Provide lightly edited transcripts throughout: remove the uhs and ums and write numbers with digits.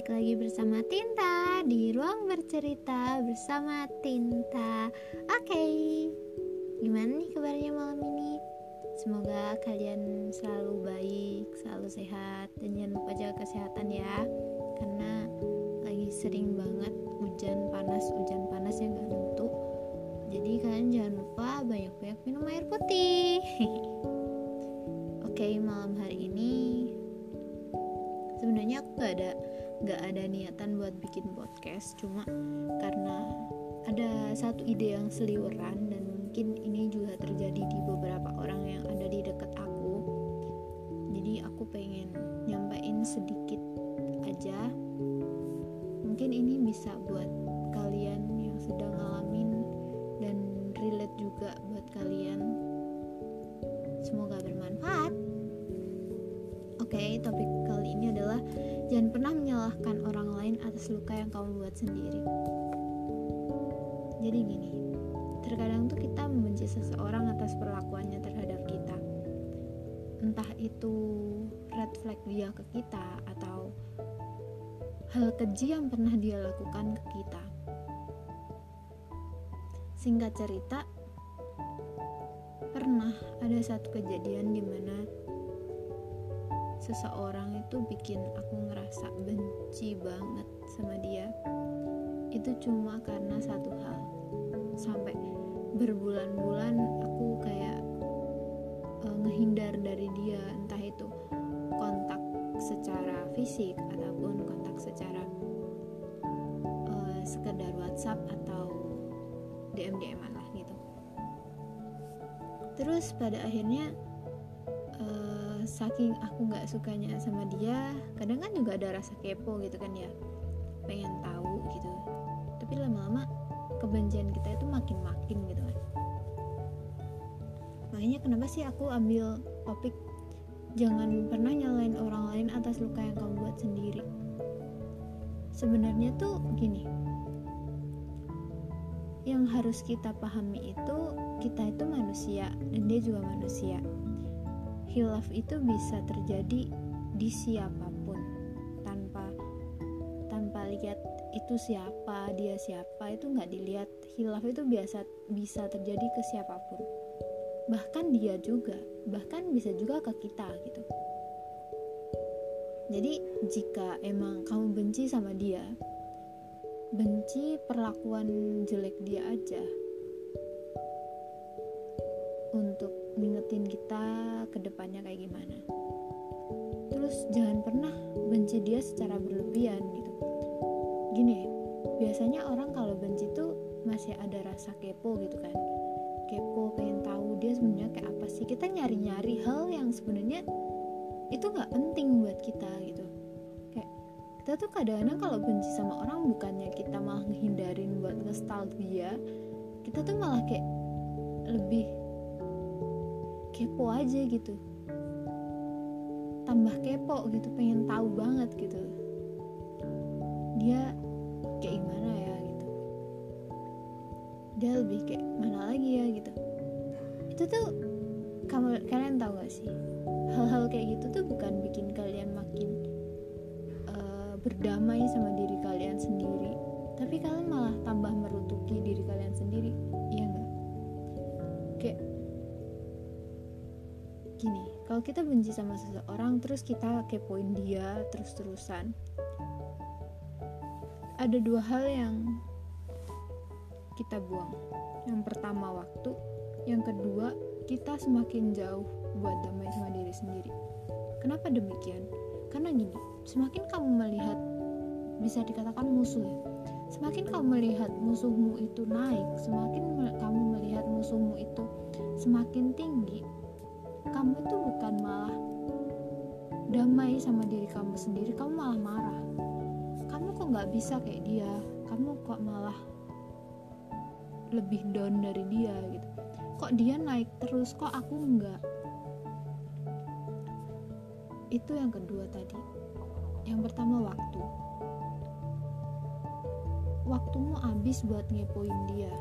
balik lagi bersama Tinta di ruang bercerita bersama Tinta. Oke, gimana nih kabarnya malam ini? Semoga kalian selalu baik, selalu sehat, dan jangan lupa jaga kesehatan ya, karena lagi sering banget hujan panas yang gak tentu. Jadi kalian jangan lupa banyak-banyak minum air putih. Oke, malam hari ini sebenarnya aku gak ada niatan buat bikin podcast, cuma karena ada satu ide yang seliweran dan mungkin ini juga terjadi di beberapa orang yang ada di dekat aku. Jadi aku pengen nyampain sedikit aja. Mungkin ini bisa buat kalian yang sedang ngalamin dan relate juga buat kalian. Semoga bermanfaat. Oke, topik kali ini adalah jangan pernah menyalahkan orang lain atas luka yang kamu buat sendiri. Jadi gini, terkadang tuh kita membenci seseorang atas perlakuannya terhadap kita. Entah itu red flag dia ke kita atau hal keji yang pernah dia lakukan ke kita. Singkat cerita, pernah ada satu kejadian di mana seseorang itu bikin aku ngerasa benci banget sama dia. Itu cuma karena satu hal. Sampai berbulan-bulan aku kayak ngehindar dari dia, entah itu kontak secara fisik ataupun kontak secara sekedar WhatsApp atau DM-an lah gitu. Terus pada akhirnya saking aku gak sukanya sama dia, kadang kan juga ada rasa kepo gitu kan ya, pengen tahu gitu. Tapi lama-lama kebencian kita itu makin gitu kan. Makanya kenapa sih aku ambil topik jangan pernah nyalain orang lain atas luka yang kamu buat sendiri. Sebenarnya tuh gini, yang harus kita pahami itu kita itu manusia dan dia juga manusia. Khilaf itu bisa terjadi di siapapun, tanpa lihat itu siapa, dia siapa, itu nggak dilihat. Khilaf itu bisa terjadi ke siapapun, bahkan dia juga, bahkan bisa juga ke kita gitu. Jadi jika emang kamu benci sama dia, benci perlakuan jelek dia aja untuk ngingetin kita ke depannya kayak gimana. Terus jangan pernah benci dia secara berlebihan gitu. Gini, biasanya orang kalau benci tuh masih ada rasa kepo gitu kan. Kepo, pengen tahu dia sebenarnya kayak apa sih. Kita nyari-nyari hal yang sebenarnya itu gak penting buat kita gitu. Kayak kita tuh kadang-kadang kalau benci sama orang, bukannya kita malah ngehindarin buat ngestalk dia, kita tuh malah kayak lebih kepo aja gitu, tambah kepo gitu, pengen tahu banget gitu dia kayak gimana ya gitu, dia lebih kayak mana lagi ya gitu. Itu tuh kalian tahu gak sih, hal-hal kayak gitu tuh bukan bikin kalian makin berdamai sama diri kalian sendiri, tapi kalian malah tambah merutuki diri kalian sendiri, iya gak? Kayak gini, kalau kita benci sama seseorang terus kita kepoin dia terus-terusan, ada dua hal yang kita buang. Yang pertama waktu, yang kedua kita semakin jauh buat damai sama diri sendiri. Kenapa demikian? Karena gini, semakin kamu melihat, bisa dikatakan musuh ya, semakin kamu melihat musuhmu itu naik, semakin kamu melihat musuhmu itu semakin tinggi, kamu itu bukan malah damai sama diri kamu sendiri, kamu malah marah. Kamu kok gak bisa kayak dia, kamu kok malah lebih down dari dia gitu. Kok dia naik terus, kok aku enggak. Itu yang kedua tadi. Yang pertama waktu. Waktumu habis buat ngepoin dia.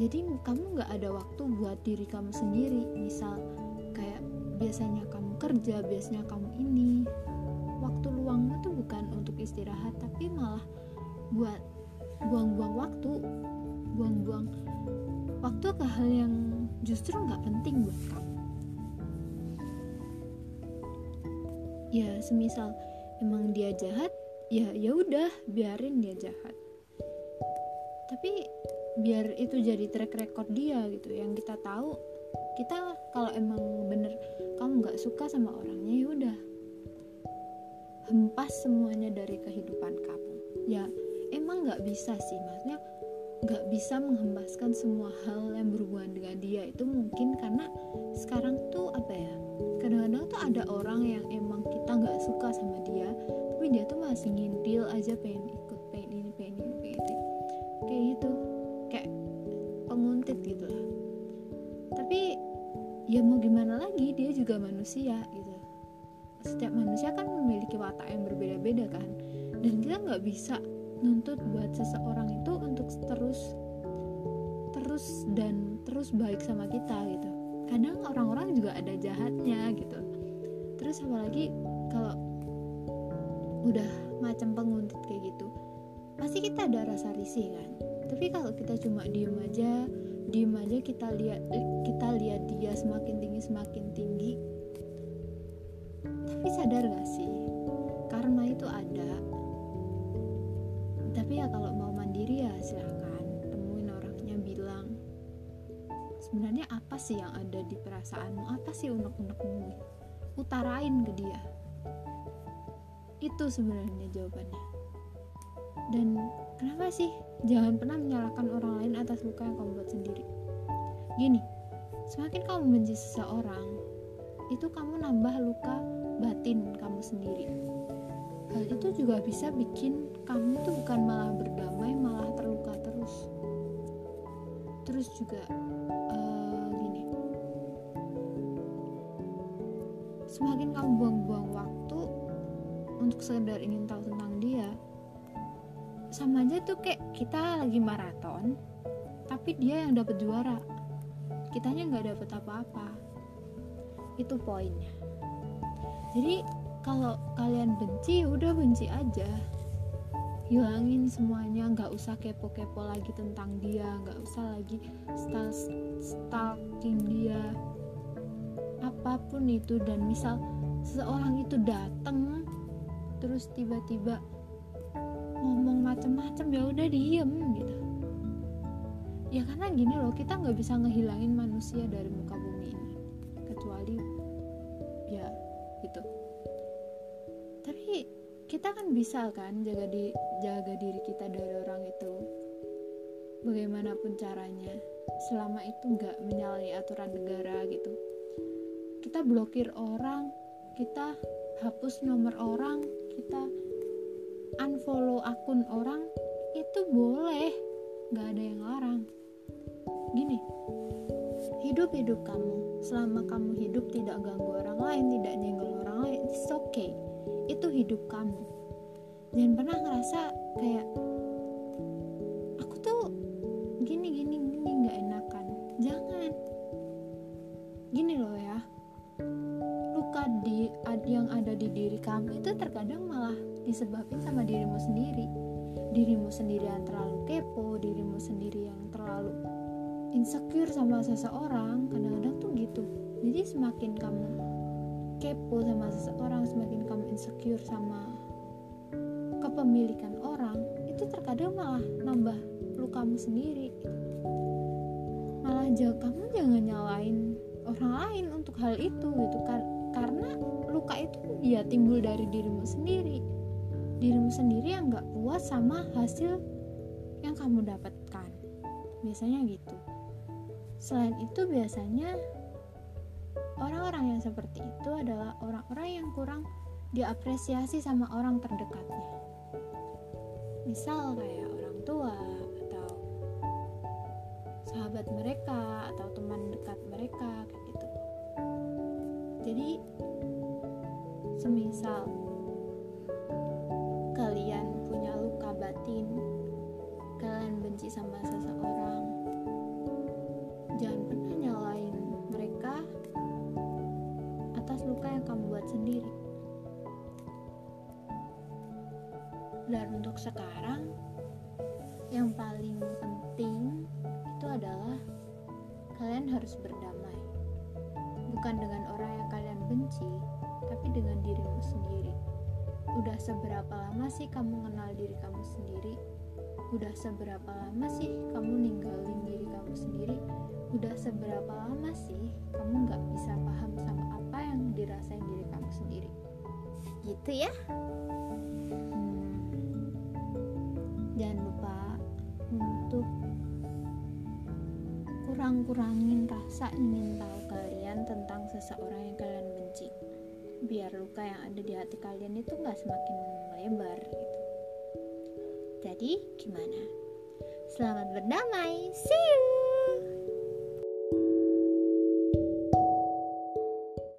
Jadi kamu gak ada waktu buat diri kamu sendiri. Misal kayak biasanya kamu kerja, biasanya kamu ini, waktu luang lu tuh bukan untuk istirahat, tapi malah buat buang-buang waktu, buang-buang waktu ke hal yang justru nggak penting buat kamu. Ya semisal emang dia jahat, ya udah biarin dia jahat, tapi biar itu jadi track record dia gitu, yang kita tahu kita kalau emang bener kamu nggak suka sama orangnya, ya udah hempas semuanya dari kehidupan kamu. Ya emang nggak bisa sih, maksudnya nggak bisa menghempaskan semua hal yang berhubungan dengan dia itu, mungkin karena sekarang tuh apa ya, kadang-kadang tuh ada orang yang emang kita nggak suka sama dia, tapi dia tuh masih ngintil aja, pengen ikut, pengen ini kayak gitu, kayak penguntit gitu lah. Tapi ya mau gimana lagi, dia juga manusia gitu, setiap manusia kan memiliki watak yang berbeda-beda kan, dan kita nggak bisa nuntut buat seseorang itu untuk terus baik sama kita gitu. Kadang orang-orang juga ada jahatnya gitu. Terus apalagi kalau udah macam penguntit kayak gitu, pasti kita ada rasa risih kan. Tapi kalau kita cuma diem aja kita lihat dia semakin tinggi. Tapi sadar gak sih, karma itu ada. Tapi ya kalau mau mandiri ya silahkan, temuin orangnya, bilang sebenarnya apa sih yang ada di perasaanmu, apa sih unek-unekmu, utarain ke dia. Itu sebenarnya jawabannya. Dan kenapa sih jangan pernah menyalahkan orang lain atas luka yang kamu buat sendiri. Gini, semakin kamu benci seseorang, itu kamu nambah luka batin kamu sendiri. Hal itu juga bisa bikin kamu tuh bukan malah berdamai, malah terluka terus. Terus juga gini, semakin kamu buang-buang waktu untuk sekedar ingin tahu tentang dia, sama aja tuh kayak kita lagi maraton, tapi dia yang dapat juara, kitanya nggak dapat apa-apa. Itu poinnya. Jadi kalau kalian benci, udah benci aja, hilangin semuanya, nggak usah kepo-kepo lagi tentang dia, nggak usah lagi stalking dia, apapun itu. Dan misal seseorang itu dateng, terus tiba-tiba ngomong macem-macem, ya udah diem gitu. Ya karena gini loh, kita nggak bisa ngehilangin manusia dari muka bumi ini, kecuali ya gitu. Tapi kita kan bisa kan jaga diri kita dari orang itu, bagaimanapun caranya, selama itu nggak menyalahi aturan negara gitu. Kita blokir orang, kita hapus nomor orang, kita unfollow akun orang, itu boleh, nggak ada yang larang. Gini, hidup kamu, selama kamu hidup tidak ganggu orang lain, tidak nyenggol orang lain, it's okay. Itu hidup kamu. Jangan pernah ngerasa kayak aku tuh gini nggak enakan. Jangan. Gini loh ya, luka yang ada di diri kamu itu terkadang malah disebabin sama dirimu sendiri. Dirimu sendiri yang terlalu kepo, dirimu sendiri yang terlalu insecure sama seseorang. Kadang-kadang tuh gitu. Jadi semakin kamu kepo sama seseorang, semakin kamu insecure sama kepemilikan orang, itu terkadang malah nambah lukamu sendiri. Malah kamu jangan nyalain orang lain untuk hal itu gitu kan, karena luka itu ya timbul dari dirimu sendiri. Dirimu sendiri yang nggak puas sama hasil yang kamu dapatkan, biasanya gitu. Selain itu biasanya orang-orang yang seperti itu adalah orang-orang yang kurang diapresiasi sama orang terdekatnya. Misal kayak orang tua, atau sahabat mereka, atau teman dekat mereka, kayak gitu. Jadi, semisal kalian punya luka batin, kalian benci sama seseorang, jangan pernah nyalain mereka atas luka yang kamu buat sendiri. Dan untuk sekarang yang paling penting itu adalah kalian harus berdamai, bukan dengan orang yang kalian benci, tapi dengan dirimu sendiri. Udah seberapa lama sih kamu kenal diri kamu sendiri? Udah seberapa lama sih kamu ninggalin diri kamu sendiri? Udah seberapa lama sih kamu gak bisa paham sama apa yang dirasain diri kamu sendiri? Gitu ya. Jangan lupa untuk kurang-kurangin rasa ingin tahu kalian tentang seseorang yang kalian benci, biar luka yang ada di hati kalian itu gak semakin melebar gitu. Jadi gimana? Selamat berdamai, see you!